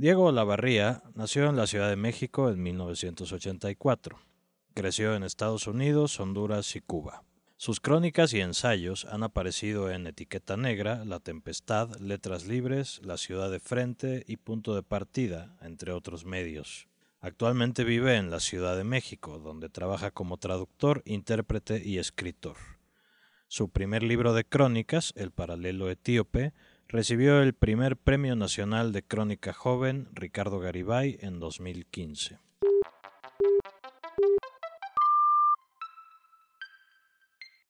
Diego Lavarría nació en la Ciudad de México en 1984. Creció en Estados Unidos, Honduras y Cuba. Sus crónicas y ensayos han aparecido en Etiqueta Negra, La Tempestad, Letras Libres, La Ciudad de Frente y Punto de Partida, entre otros medios. Actualmente vive en la Ciudad de México, donde trabaja como traductor, intérprete y escritor. Su primer libro de crónicas, El Paralelo Etíope, recibió el primer Premio Nacional de Crónica Joven Ricardo Garibay en 2015.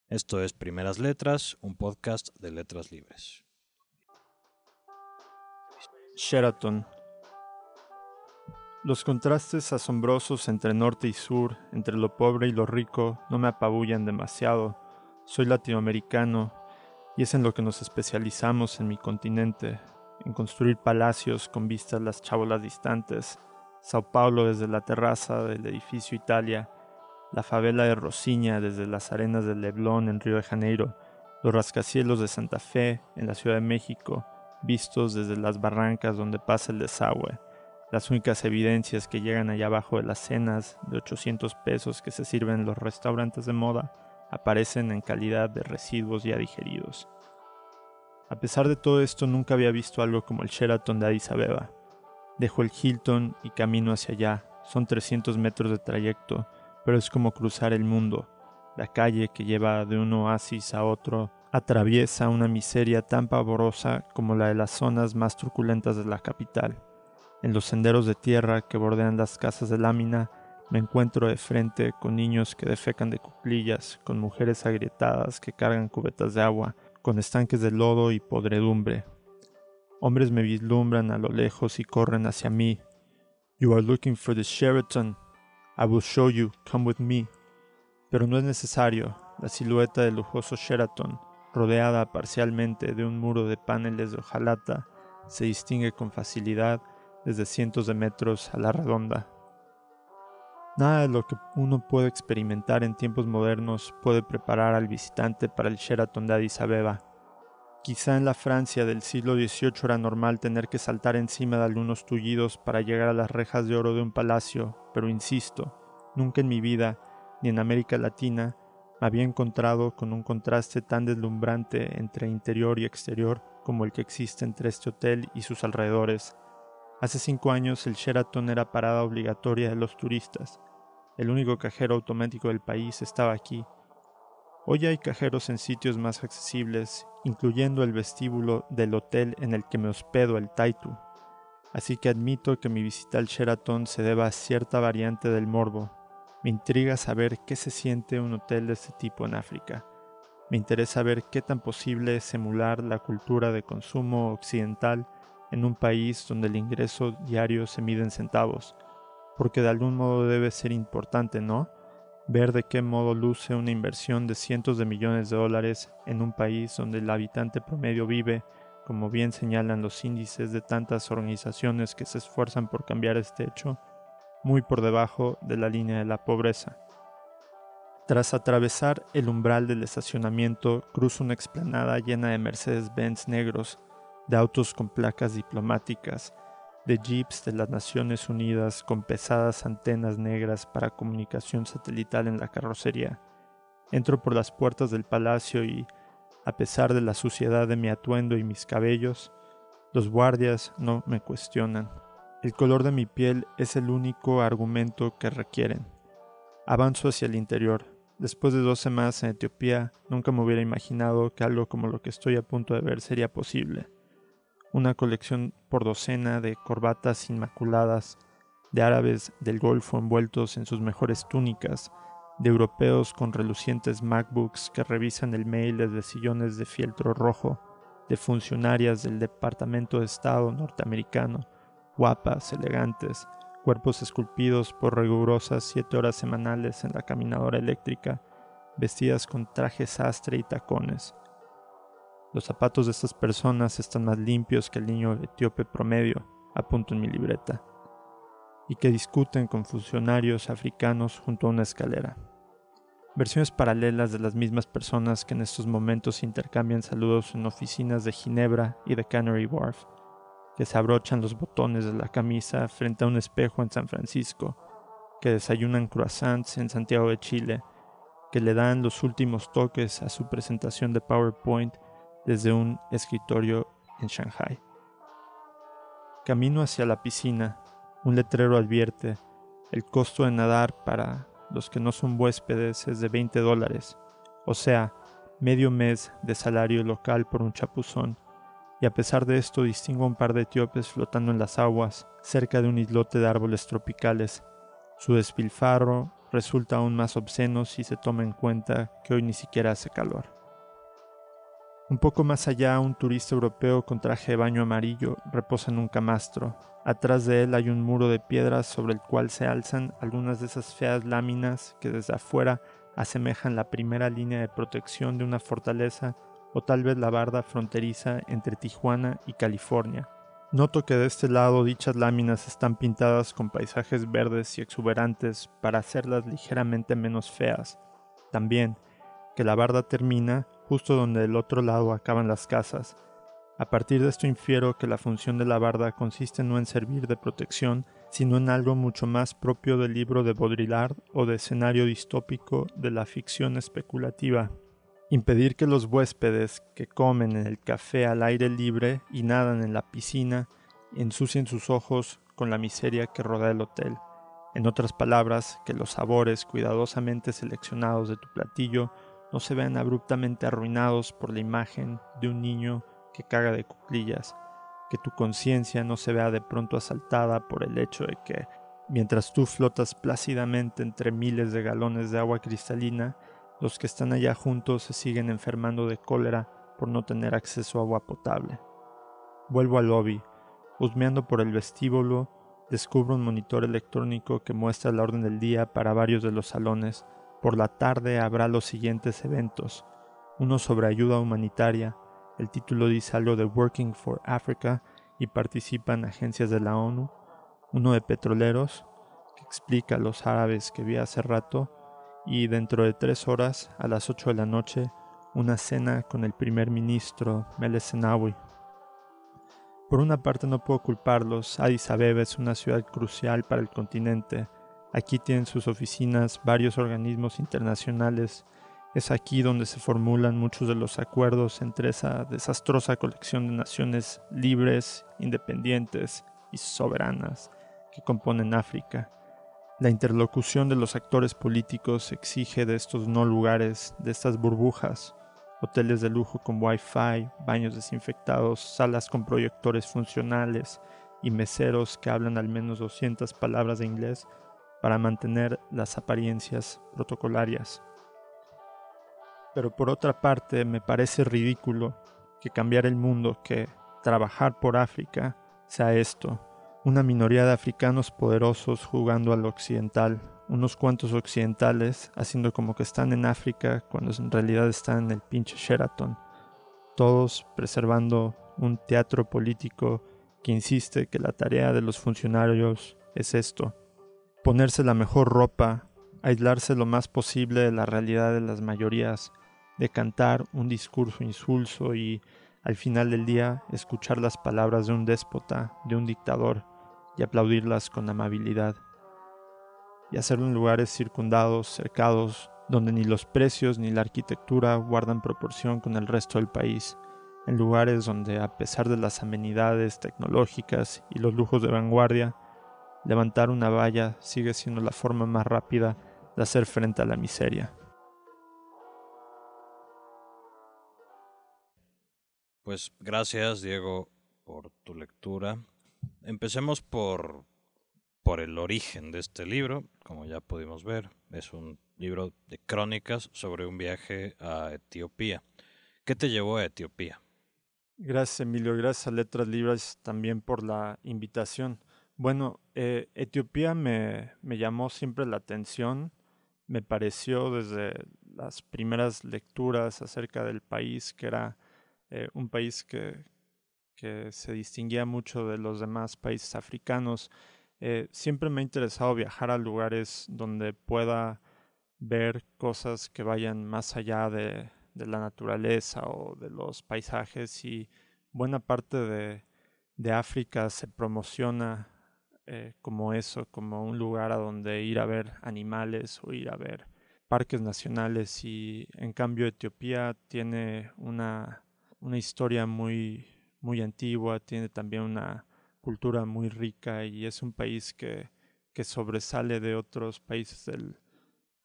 Esto es Primeras Letras, un podcast de Letras Libres. Sheraton. Los contrastes asombrosos entre norte y sur, entre lo pobre y lo rico, no me apabullan demasiado. Soy latinoamericano y es en lo que nos especializamos en mi continente, en construir palacios con vistas a las chabolas distantes. Sao Paulo desde la terraza del edificio Italia, la favela de Rocinha desde las arenas de Leblon en Río de Janeiro, los rascacielos de Santa Fe en la Ciudad de México, vistos desde las barrancas donde pasa el desagüe, las únicas evidencias que llegan allá abajo de las cenas de 800 pesos que se sirven en los restaurantes de moda, aparecen en calidad de residuos ya digeridos. A pesar de todo esto, nunca había visto algo como el Sheraton de Addis Abeba. Dejo el Hilton y camino hacia allá. Son 300 metros de trayecto, pero es como cruzar el mundo. La calle que lleva de un oasis a otro atraviesa una miseria tan pavorosa como la de las zonas más truculentas de la capital. En los senderos de tierra que bordean las casas de lámina, me encuentro de frente con niños que defecan de cuclillas, con mujeres agrietadas que cargan cubetas de agua, con estanques de lodo y podredumbre. Hombres me vislumbran a lo lejos y corren hacia mí. You are looking for the Sheraton. I will show you. Come with me. Pero no es necesario. La silueta del lujoso Sheraton, rodeada parcialmente de un muro de paneles de hojalata, se distingue con facilidad desde cientos de metros a la redonda. Nada de lo que uno puede experimentar en tiempos modernos puede preparar al visitante para el Sheraton de Addis Abeba. Quizá en la Francia del siglo XVIII era normal tener que saltar encima de algunos tullidos para llegar a las rejas de oro de un palacio, pero insisto, nunca en mi vida, ni en América Latina, me había encontrado con un contraste tan deslumbrante entre interior y exterior como el que existe entre este hotel y sus alrededores. Hace 5 años el Sheraton era parada obligatoria de los turistas. El único cajero automático del país estaba aquí. Hoy hay cajeros en sitios más accesibles, incluyendo el vestíbulo del hotel en el que me hospedo, el Taitu. Así que admito que mi visita al Sheraton se deba a cierta variante del morbo. Me intriga saber qué se siente un hotel de este tipo en África. Me interesa ver qué tan posible es emular la cultura de consumo occidental en un país donde el ingreso diario se mide en centavos. Porque de algún modo debe ser importante, ¿no? Ver de qué modo luce una inversión de cientos de millones de dólares en un país donde el habitante promedio vive, como bien señalan los índices de tantas organizaciones que se esfuerzan por cambiar este hecho, muy por debajo de la línea de la pobreza. Tras atravesar el umbral del estacionamiento, cruzo una explanada llena de Mercedes-Benz negros, de autos con placas diplomáticas, de jeeps de las Naciones Unidas con pesadas antenas negras para comunicación satelital en la carrocería. Entro por las puertas del palacio y, a pesar de la suciedad de mi atuendo y mis cabellos, los guardias no me cuestionan. El color de mi piel es el único argumento que requieren. Avanzo hacia el interior. Después de 2 semanas en Etiopía, nunca me hubiera imaginado que algo como lo que estoy a punto de ver sería posible. Una colección por docena de corbatas inmaculadas, de árabes del Golfo envueltos en sus mejores túnicas, de europeos con relucientes MacBooks que revisan el mail desde sillones de fieltro rojo, de funcionarias del Departamento de Estado norteamericano, guapas, elegantes, cuerpos esculpidos por rigurosas 7 horas semanales en la caminadora eléctrica, vestidas con traje sastre y tacones. Los zapatos de estas personas están más limpios que el niño etíope promedio, apunto en mi libreta, y que discuten con funcionarios africanos junto a una escalera. Versiones paralelas de las mismas personas que en estos momentos intercambian saludos en oficinas de Ginebra y de Canary Wharf, que se abrochan los botones de la camisa frente a un espejo en San Francisco, que desayunan croissants en Santiago de Chile, que le dan los últimos toques a su presentación de PowerPoint desde un escritorio en Shanghái. Camino hacia la piscina, un letrero advierte: el costo de nadar para los que no son huéspedes es de $20, o sea, medio mes de salario local por un chapuzón. Y a pesar de esto distingo a un par de etíopes flotando en las aguas, cerca de un islote de árboles tropicales. Su despilfarro resulta aún más obsceno si se toma en cuenta que hoy ni siquiera hace calor. Un poco más allá, un turista europeo con traje de baño amarillo reposa en un camastro. Atrás de él hay un muro de piedras sobre el cual se alzan algunas de esas feas láminas que desde afuera asemejan la primera línea de protección de una fortaleza, o tal vez la barda fronteriza entre Tijuana y California. Noto que de este lado dichas láminas están pintadas con paisajes verdes y exuberantes para hacerlas ligeramente menos feas. También, que la barda termina justo donde del otro lado acaban las casas. A partir de esto infiero que la función de la barda consiste no en servir de protección, sino en algo mucho más propio del libro de Baudrillard o de escenario distópico de la ficción especulativa. Impedir que los huéspedes que comen en el café al aire libre y nadan en la piscina ensucien sus ojos con la miseria que rodea el hotel. En otras palabras, que los sabores cuidadosamente seleccionados de tu platillo no se vean abruptamente arruinados por la imagen de un niño que caga de cuclillas. Que tu conciencia no se vea de pronto asaltada por el hecho de que, mientras tú flotas plácidamente entre miles de galones de agua cristalina, los que están allá juntos se siguen enfermando de cólera por no tener acceso a agua potable. Vuelvo al lobby. Husmeando por el vestíbulo, descubro un monitor electrónico que muestra la orden del día para varios de los salones. Por la tarde habrá los siguientes eventos. Uno sobre ayuda humanitaria. El título dice algo de Working for Africa y participan agencias de la ONU. Uno de petroleros, que explica a los árabes que vi hace rato. Y dentro de 3 horas, a las 8 de la noche, una cena con el primer ministro Meles Zenawi. Por una parte no puedo culparlos, Addis Abeba es una ciudad crucial para el continente. Aquí tienen sus oficinas varios organismos internacionales. Es aquí donde se formulan muchos de los acuerdos entre esa desastrosa colección de naciones libres, independientes y soberanas que componen África. La interlocución de los actores políticos exige de estos no lugares, de estas burbujas, hoteles de lujo con wifi, baños desinfectados, salas con proyectores funcionales y meseros que hablan al menos 200 palabras de inglés para mantener las apariencias protocolarias. Pero por otra parte, me parece ridículo que cambiar el mundo, que trabajar por África, sea esto. Una minoría de africanos poderosos jugando al occidental, unos cuantos occidentales haciendo como que están en África cuando en realidad están en el pinche Sheraton, todos preservando un teatro político que insiste que la tarea de los funcionarios es esto: ponerse la mejor ropa, aislarse lo más posible de la realidad de las mayorías, decantar un discurso insulso y, al final del día, escuchar las palabras de un déspota, de un dictador, y aplaudirlas con amabilidad. Y hacerlo en lugares circundados, cercados, donde ni los precios ni la arquitectura guardan proporción con el resto del país. En lugares donde, a pesar de las amenidades tecnológicas y los lujos de vanguardia, levantar una valla sigue siendo la forma más rápida de hacer frente a la miseria. Pues gracias, Diego, por tu lectura. Empecemos por el origen de este libro. Como ya pudimos ver, es un libro de crónicas sobre un viaje a Etiopía. ¿Qué te llevó a Etiopía? Gracias, Emilio. Gracias a Letras Libres también por la invitación. Bueno, Etiopía me llamó siempre la atención. Me pareció desde las primeras lecturas acerca del país que era un país que se distinguía mucho de los demás países africanos. Siempre me ha interesado viajar a lugares donde pueda ver cosas que vayan más allá de la naturaleza o de los paisajes, y buena parte de, de África se promociona como eso, como un lugar a donde ir a ver animales o ir a ver parques nacionales, y en cambio Etiopía tiene una historia muy antigua, tiene también una cultura muy rica y es un país que sobresale de otros países del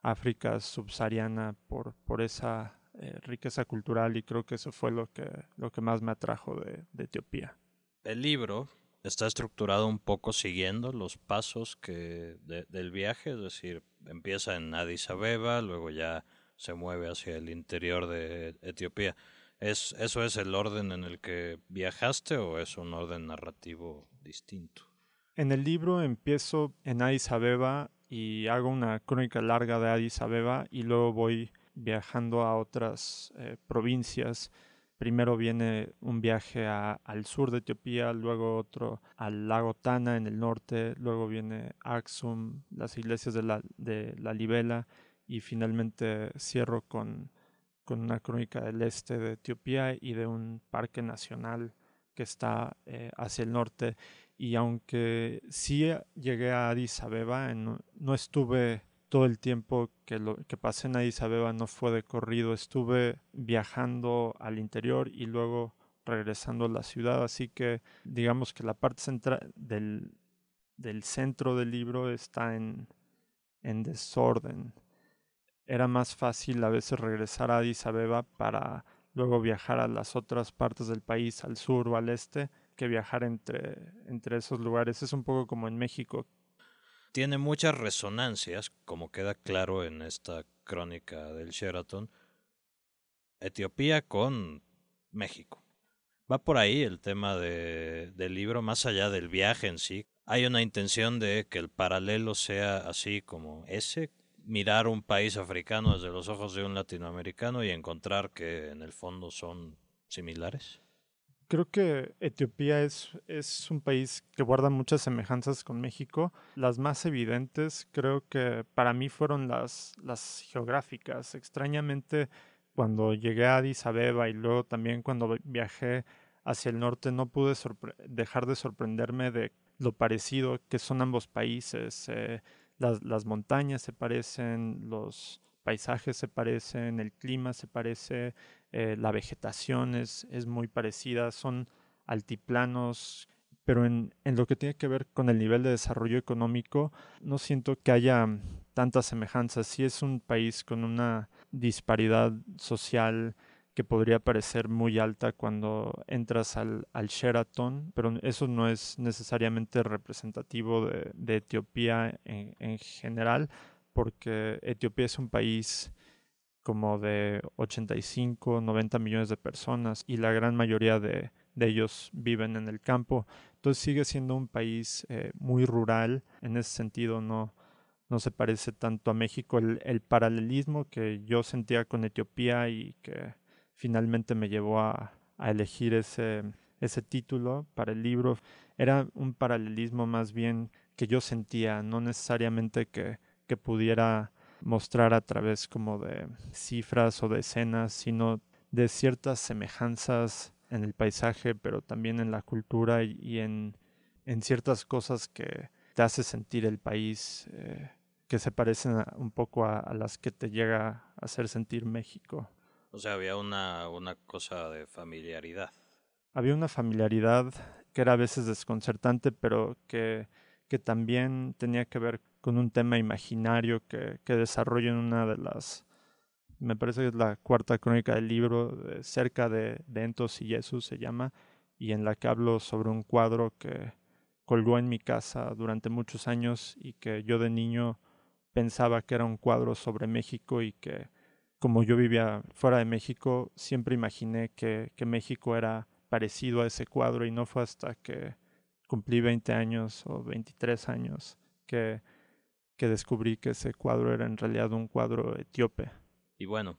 África subsahariana por esa riqueza cultural, y creo que eso fue lo que más me atrajo de Etiopía. El libro está estructurado un poco siguiendo los pasos del viaje, es decir, empieza en Addis Abeba, luego ya se mueve hacia el interior de Etiopía. ¿Eso es el orden en el que viajaste o es un orden narrativo distinto? En el libro empiezo en Addis Abeba y hago una crónica larga de Addis Abeba y luego voy viajando a otras provincias. Primero viene un viaje al sur de Etiopía, luego otro al lago Tana en el norte, luego viene Aksum, las iglesias de la Lalibela, y finalmente cierro con una crónica del este de Etiopía y de un parque nacional que está hacia el norte. Y aunque sí llegué a Addis Abeba, no estuve todo el tiempo que pasé en Addis Abeba, no fue de corrido, estuve viajando al interior y luego regresando a la ciudad, así que digamos que la parte central del centro del libro está en desorden. Era más fácil a veces regresar a Addis Abeba para luego viajar a las otras partes del país, al sur o al este, que viajar entre esos lugares. Es un poco como en México. Tiene muchas resonancias, como queda claro en esta crónica del Sheraton, Etiopía con México. Va por ahí el tema del libro, más allá del viaje en sí. Hay una intención de que el paralelo sea así como ese, mirar un país africano desde los ojos de un latinoamericano y encontrar que en el fondo son similares. Creo que Etiopía es un país que guarda muchas semejanzas con México. Las más evidentes creo que para mí fueron las geográficas. Extrañamente, cuando llegué a Addis Abeba y luego también cuando viajé hacia el norte, no pude dejar de sorprenderme de lo parecido que son ambos países. Las montañas se parecen, los paisajes se parecen, el clima se parece, la vegetación es muy parecida, son altiplanos, pero en lo que tiene que ver con el nivel de desarrollo económico no siento que haya tantas semejanzas. Sí es un país con una disparidad social que podría parecer muy alta cuando entras al Sheraton, pero eso no es necesariamente representativo de Etiopía en general, porque Etiopía es un país como de 85, 90 millones de personas y la gran mayoría de ellos viven en el campo. Entonces sigue siendo un país muy rural. En ese sentido no se parece tanto a México. El paralelismo que yo sentía con Etiopía y que finalmente me llevó a elegir ese título para el libro era un paralelismo más bien que yo sentía, no necesariamente que pudiera mostrar a través como de cifras o de escenas, sino de ciertas semejanzas en el paisaje, pero también en la cultura y en ciertas cosas que te hace sentir el país, que se parecen un poco a las que te llega a hacer sentir México. O sea, había una cosa de familiaridad. Había una familiaridad que era a veces desconcertante, pero que también tenía que ver con un tema imaginario que desarrollo en una de las, me parece que es la cuarta crónica del libro, cerca de Entos y Jesús se llama, y en la que hablo sobre un cuadro que colgó en mi casa durante muchos años y que yo de niño pensaba que era un cuadro sobre México y que, como yo vivía fuera de México, siempre imaginé que México era parecido a ese cuadro, y no fue hasta que cumplí 20 años o 23 años que descubrí que ese cuadro era en realidad un cuadro etíope. Y bueno,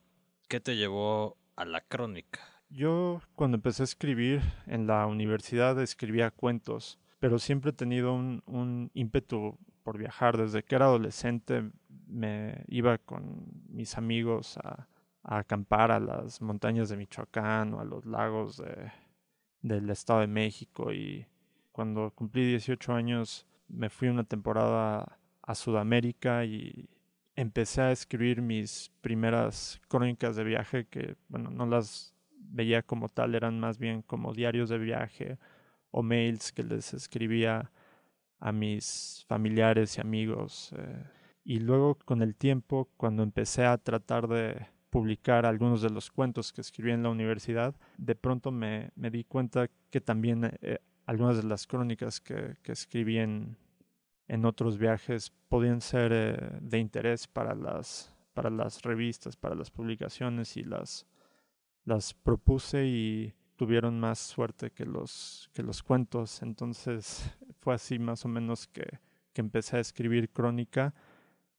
¿qué te llevó a la crónica? Yo cuando empecé a escribir en la universidad escribía cuentos, pero siempre he tenido un ímpetu por viajar. Desde que era adolescente me iba con mis amigos a acampar a las montañas de Michoacán o a los lagos del Estado de México, y Cuando cumplí 18 años me fui una temporada a Sudamérica y empecé a escribir mis primeras crónicas de viaje que, bueno, no las veía como tal, eran más bien como diarios de viaje o mails que les escribía a mis familiares y amigos. Y luego con el tiempo, cuando empecé a tratar de publicar algunos de los cuentos que escribí en la universidad, de pronto me di cuenta que también algunas de las crónicas que escribí en otros viajes podían ser de interés para las revistas, para las publicaciones, y las propuse y tuvieron más suerte que los cuentos. Entonces fue así más o menos que empecé a escribir crónica,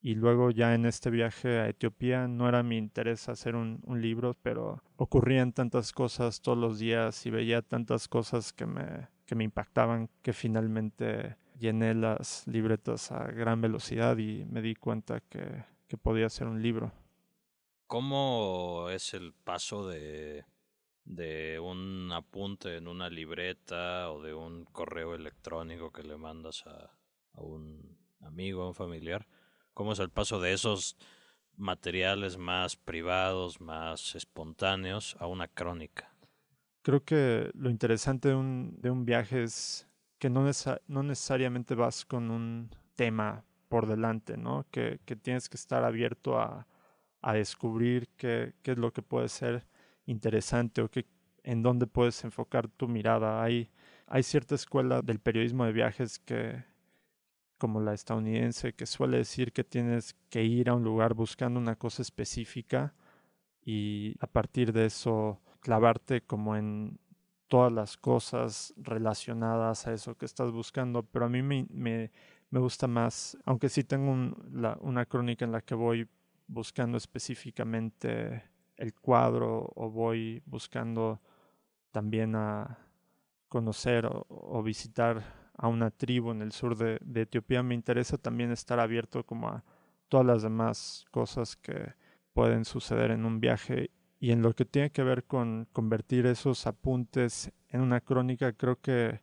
y luego ya en este viaje a Etiopía no era mi interés hacer un libro, pero ocurrían tantas cosas todos los días y veía tantas cosas que me impactaban, que finalmente llené las libretas a gran velocidad y me di cuenta que podía hacer un libro. ¿Cómo es el paso de un apunte en una libreta o de un correo electrónico que le mandas a un amigo, a un familiar? ¿Cómo es el paso de esos materiales más privados, más espontáneos, a una crónica? Creo que lo interesante de un viaje es que no necesariamente vas con un tema por delante, ¿no? Que tienes que estar abierto a descubrir qué es lo que puede ser interesante o en dónde puedes enfocar tu mirada. Hay cierta escuela del periodismo de viajes como la estadounidense, que suele decir que tienes que ir a un lugar buscando una cosa específica y a partir de eso clavarte como en todas las cosas relacionadas a eso que estás buscando. Pero a mí me gusta más, aunque sí tengo una crónica en la que voy buscando específicamente el cuadro o voy buscando también a conocer o visitar a una tribu en el sur de Etiopía, me interesa también estar abierto como a todas las demás cosas que pueden suceder en un viaje. Y en lo que tiene que ver con convertir esos apuntes en una crónica, creo que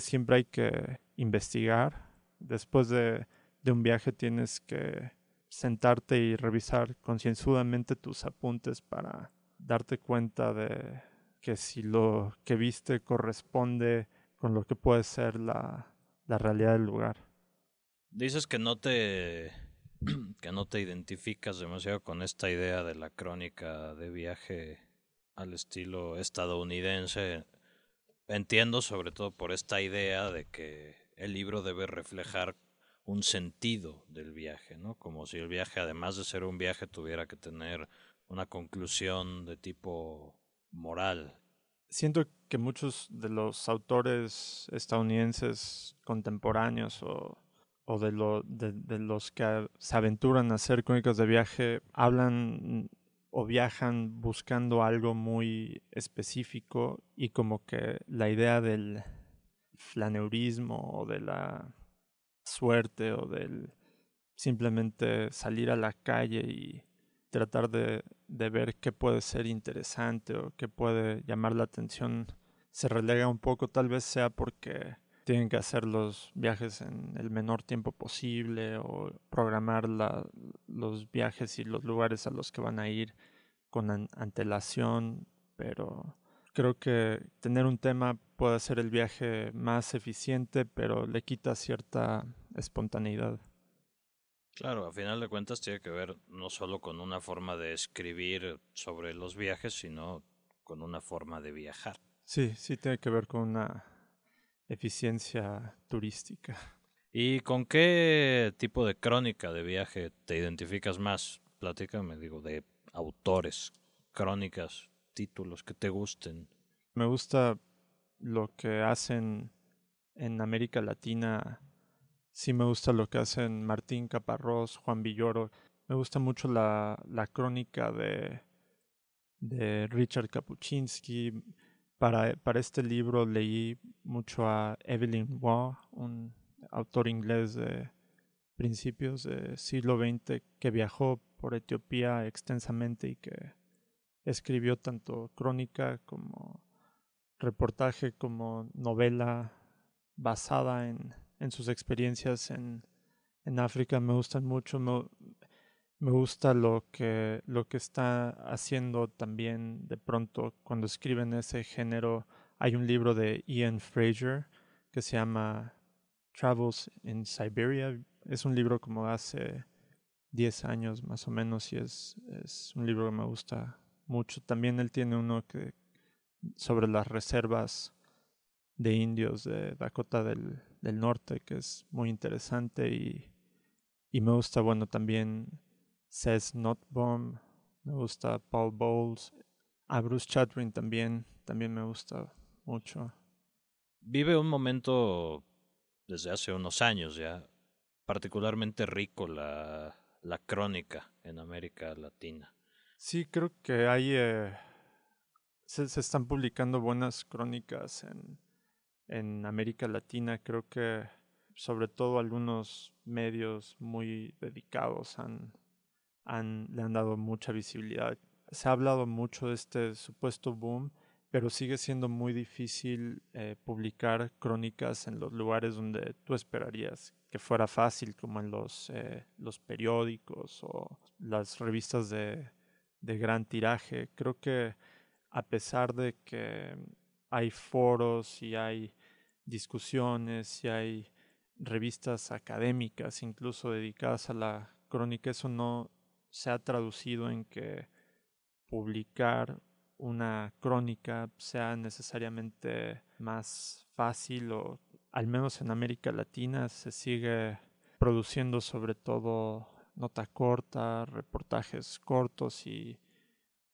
siempre hay que investigar. Después de un viaje tienes que sentarte y revisar concienzudamente tus apuntes para darte cuenta de que si lo que viste corresponde con lo que puede ser la realidad del lugar. Dices que no te identificas demasiado con esta idea de la crónica de viaje al estilo estadounidense. Entiendo, sobre todo por esta idea de que el libro debe reflejar un sentido del viaje, ¿no? Como si el viaje, además de ser un viaje, tuviera que tener una conclusión de tipo moral. Siento que muchos de los autores estadounidenses contemporáneos o de los que se aventuran a hacer crónicas de viaje hablan o viajan buscando algo muy específico, y como que la idea del flaneurismo o de la suerte o del simplemente salir a la calle y tratar de ver qué puede ser interesante o qué puede llamar la atención se relega un poco. Tal vez sea porque tienen que hacer los viajes en el menor tiempo posible o programar los viajes y los lugares a los que van a ir con antelación, pero creo que tener un tema puede hacer el viaje más eficiente, pero le quita cierta espontaneidad. Claro, a final de cuentas tiene que ver no solo con una forma de escribir sobre los viajes, sino con una forma de viajar. Sí, tiene que ver con una eficiencia turística. ¿Y con qué tipo de crónica de viaje te identificas más? Platícame, de autores, crónicas, títulos que te gusten. Me gusta lo que hacen en América Latina. Sí me gusta lo que hacen Martín Caparrós, Juan Villoro. Me gusta mucho la crónica de Richard Kapuczynski. Para este libro leí mucho a Evelyn Waugh, un autor inglés de principios del siglo XX que viajó por Etiopía extensamente y que escribió tanto crónica como reportaje, como novela, basada en sus experiencias en África. Me gustan mucho, me gusta lo que está haciendo también de pronto cuando escriben ese género. Hay un libro de Ian Frazier que se llama Travels in Siberia. Es un libro como hace 10 años más o menos, y es un libro que me gusta mucho. También él tiene uno que sobre las reservas de indios de Dakota del norte, que es muy interesante, y me gusta, bueno, también Cees Nooteboom, me gusta Paul Bowles, a Bruce Chatwin también me gusta mucho. Vive un momento desde hace unos años ya particularmente rico la crónica en América Latina. Sí, creo que hay se están publicando buenas crónicas en América Latina. Creo que sobre todo algunos medios muy dedicados le han dado mucha visibilidad. Se ha hablado mucho de este supuesto boom, pero sigue siendo muy difícil publicar crónicas en los lugares donde tú esperarías que fuera fácil, como en los periódicos o las revistas de gran tiraje. Creo que a pesar de que hay foros y hay discusiones y hay revistas académicas incluso dedicadas a la crónica, eso no se ha traducido en que publicar una crónica sea necesariamente más fácil, o al menos en América Latina se sigue produciendo sobre todo nota corta, reportajes cortos,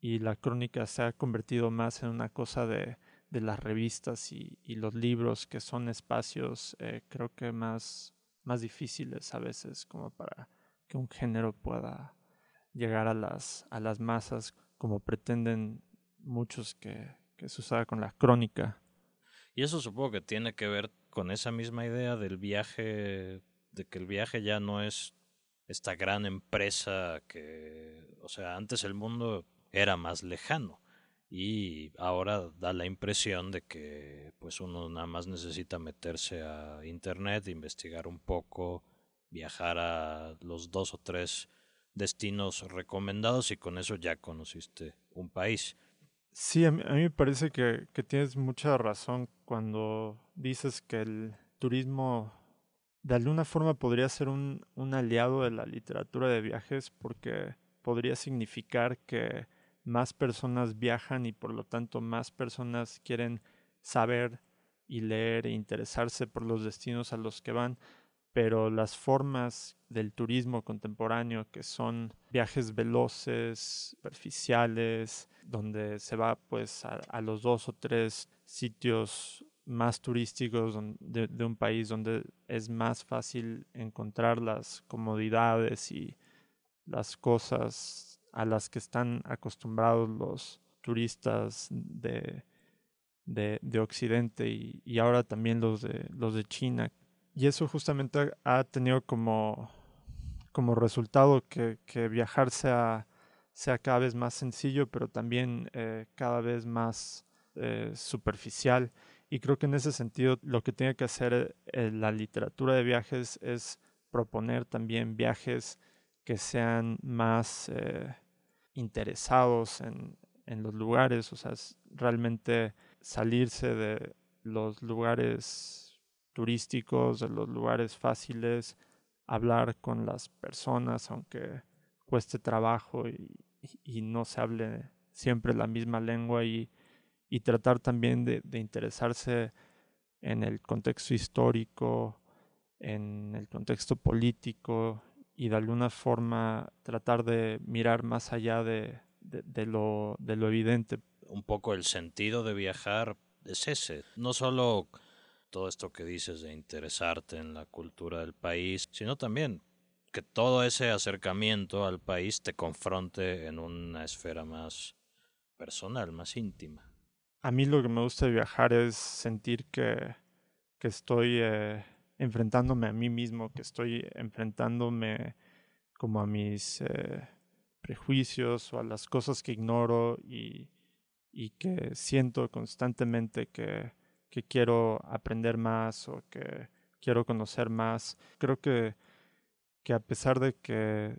y la crónica se ha convertido más en una cosa de las revistas y los libros, que son espacios creo que más difíciles a veces como para que un género pueda llegar a las masas como pretenden muchos que se usaba con la crónica. Y eso supongo que tiene que ver con esa misma idea del viaje, de que el viaje ya no es esta gran empresa que, o sea, antes el mundo era más lejano. Y ahora da la impresión de que pues uno nada más necesita meterse a internet, investigar un poco, viajar a los 2 o 3 destinos recomendados, y con eso ya conociste un país. Sí, a mí me parece que tienes mucha razón cuando dices que el turismo de alguna forma podría ser un aliado de la literatura de viajes, porque podría significar que más personas viajan y por lo tanto más personas quieren saber y leer e interesarse por los destinos a los que van, pero las formas del turismo contemporáneo, que son viajes veloces, superficiales, donde se va pues a los 2 o 3 sitios más turísticos de un país, donde es más fácil encontrar las comodidades y las cosas a las que están acostumbrados los turistas de Occidente, y ahora también los de China. Y eso justamente ha tenido como resultado que viajar sea cada vez más sencillo, pero también cada vez más superficial. Y creo que en ese sentido lo que tiene que hacer la literatura de viajes es proponer también viajes que sean más interesados en los lugares, o sea, realmente salirse de los lugares turísticos, de los lugares fáciles, hablar con las personas, aunque cueste trabajo y no se hable siempre la misma lengua, y tratar también de interesarse en el contexto histórico, en el contexto político, y de alguna forma tratar de mirar más allá de lo evidente. Un poco el sentido de viajar es ese. No solo todo esto que dices de interesarte en la cultura del país, sino también que todo ese acercamiento al país te confronte en una esfera más personal, más íntima. A mí lo que me gusta de viajar es sentir que estoy enfrentándome a mí mismo, que estoy enfrentándome como a mis prejuicios o a las cosas que ignoro, y que siento constantemente que que quiero aprender más o que quiero conocer más. Creo que a pesar de que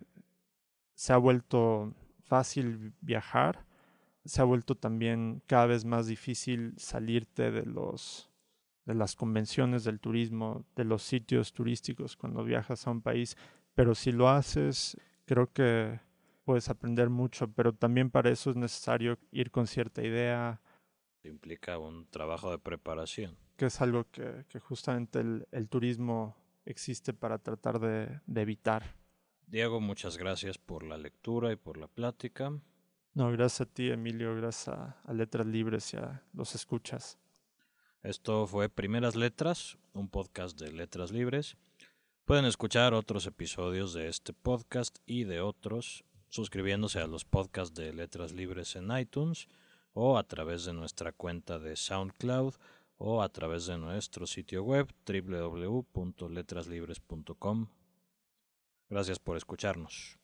se ha vuelto fácil viajar, se ha vuelto también cada vez más difícil salirte de las convenciones del turismo, de los sitios turísticos cuando viajas a un país. Pero si lo haces, creo que puedes aprender mucho, pero también para eso es necesario ir con cierta idea. Implica un trabajo de preparación. Que es algo que justamente el turismo existe para tratar de evitar. Diego, muchas gracias por la lectura y por la plática. No, gracias a ti, Emilio, gracias a Letras Libres y a los escuchas. Esto fue Primeras Letras, un podcast de Letras Libres. Pueden escuchar otros episodios de este podcast y de otros suscribiéndose a los podcasts de Letras Libres en iTunes o a través de nuestra cuenta de SoundCloud o a través de nuestro sitio web www.letraslibres.com. Gracias por escucharnos.